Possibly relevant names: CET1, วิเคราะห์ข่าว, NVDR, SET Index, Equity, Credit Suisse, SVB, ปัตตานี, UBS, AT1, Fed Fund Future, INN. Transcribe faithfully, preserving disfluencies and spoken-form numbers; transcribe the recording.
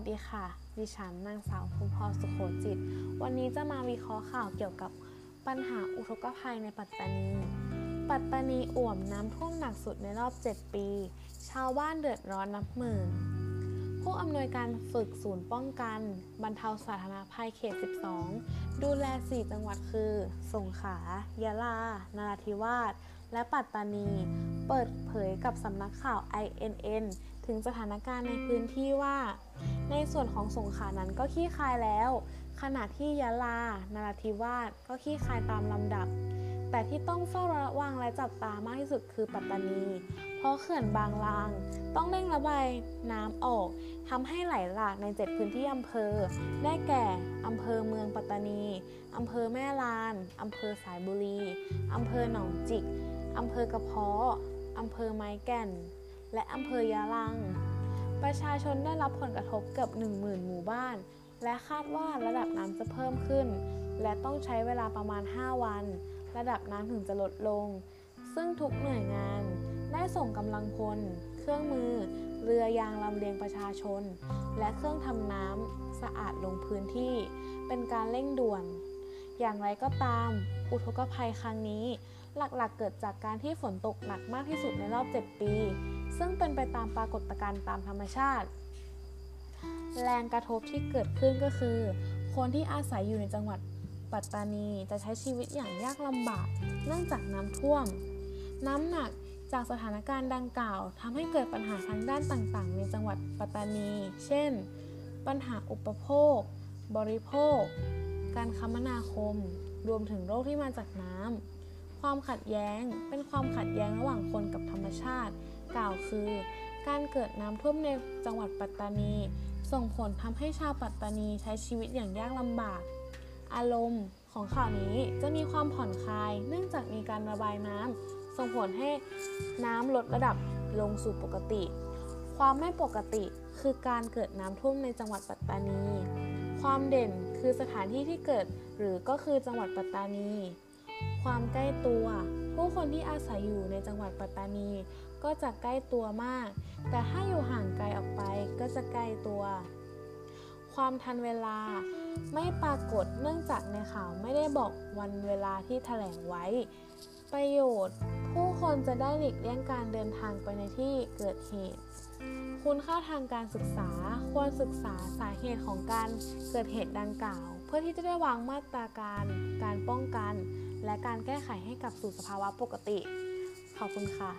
วัสดีค่ะดิฉันนางสาวภูมิพรสุโขจิตวันนี้จะมาวิเคราะห์ข่าวเกี่ยวกับปัญหาอุทกภัยในปัตตานีปัตตานีอ่วมน้ำท่วมหนักสุดในรอบเจ็ดปีชาวบ้านเดือดร้อนนับหมื่นผู้อำนวยการฝึกศูนย์ป้องกันบรรเทาสาธารณภัยเขตสิบสองดูแลสี่จังหวัดคือสงขลายะลานราธิวาสและปัตตานีเปิดเผยกับสำนักข่าว ไอ เอ็น เอ็น ถึงสถานการณ์ในพื้นที่ว่าในส่วนของสงขลานั้นก็คลี่คลายแล้วขณะที่ยะลานราธิวาสก็คลี่คลายตามลำดับแต่ที่ต้องเฝ้าระวังและจับตามากที่สุดคือปัตตานีเพราะเขื่อนบางลางต้องเร่งระบายน้ำออกทำให้ไหลหลากในเจ็ดพื้นที่อำเภอได้แก่อำเภอเมืองปัตตานีอำเภอแม่ลานอำเภอสายบุรีอำเภอหนองจิกอำเภอกระเพาะอำเภอไม้แก่นและอำเภอยะลังประชาชนได้รับผลกระทบเกือบ หนึ่งหมื่น หมู่บ้านและคาดว่าระดับน้ำจะเพิ่มขึ้นและต้องใช้เวลาประมาณห้าวันระดับน้ำถึงจะลดลงซึ่งทุกหน่วยงานได้ส่งกำลังพลเครื่องมือเรือยางลำเลียงประชาชนและเครื่องทำน้ำสะอาดลงพื้นที่เป็นการเร่งด่วนอย่างไรก็ตามอุทกภัยครั้งนี้หลักๆเกิดจากการที่ฝนตกหนักมากที่สุดในรอบเจ็ดปีซึ่งเป็นไปตามปรากฏการณ์ตามธรรมชาติแรงกระทบที่เกิดขึ้นก็คือคนที่อาศัยอยู่ในจังหวัดปัตตานีจะใช้ชีวิตอย่างยากลำบากเนื่องจากน้ำท่วมน้ำหนักจากสถานการณ์ดังกล่าวทำให้เกิดปัญหาทางด้านต่างๆในจังหวัดปัตตานีเช่นปัญหาอุปโภคบริโภคการคมนาคมรวมถึงโรคที่มาจากน้ำความขัดแย้งเป็นความขัดแย้งระหว่างคนกับธรรมชาติกล่าวคือการเกิดน้ำท่วมในจังหวัดปัตตานีส่งผลทำให้ชาวปัตตานีใช้ชีวิตอย่างยากลำบากอารมณ์ของข่าวนี้จะมีความผ่อนคลายเนื่องจากมีการระบายน้ำส่งผลให้น้ำลดระดับลงสู่ปกติความไม่ปกติคือการเกิดน้ำท่วมในจังหวัดปัตตานีความเด่นคือสถานที่ที่เกิดหรือก็คือจังหวัดปัตตานีความใกล้ตัวผู้คนที่อาศัยอยู่ในจังหวัดปัตตานีก็จะใกล้ตัวมากแต่ถ้าอยู่ห่างไกลออกไปก็จะไกลตัวความทันเวลาไม่ปรากฏเนื่องจากในข่าวไม่ได้บอกวันเวลาที่แถลงไว้ประโยชน์ผู้คนจะได้หลีกเลี่ยงการเดินทางไปในที่เกิดเหตุคุณค่าทางการศึกษาควรศึกษาสาเหตุของการเกิดเหตุดังกล่าวเพื่อที่จะได้วางมาตรการการป้องกันและการแก้ไขให้กลับสู่สภาวะปกติขอบคุณค่ะ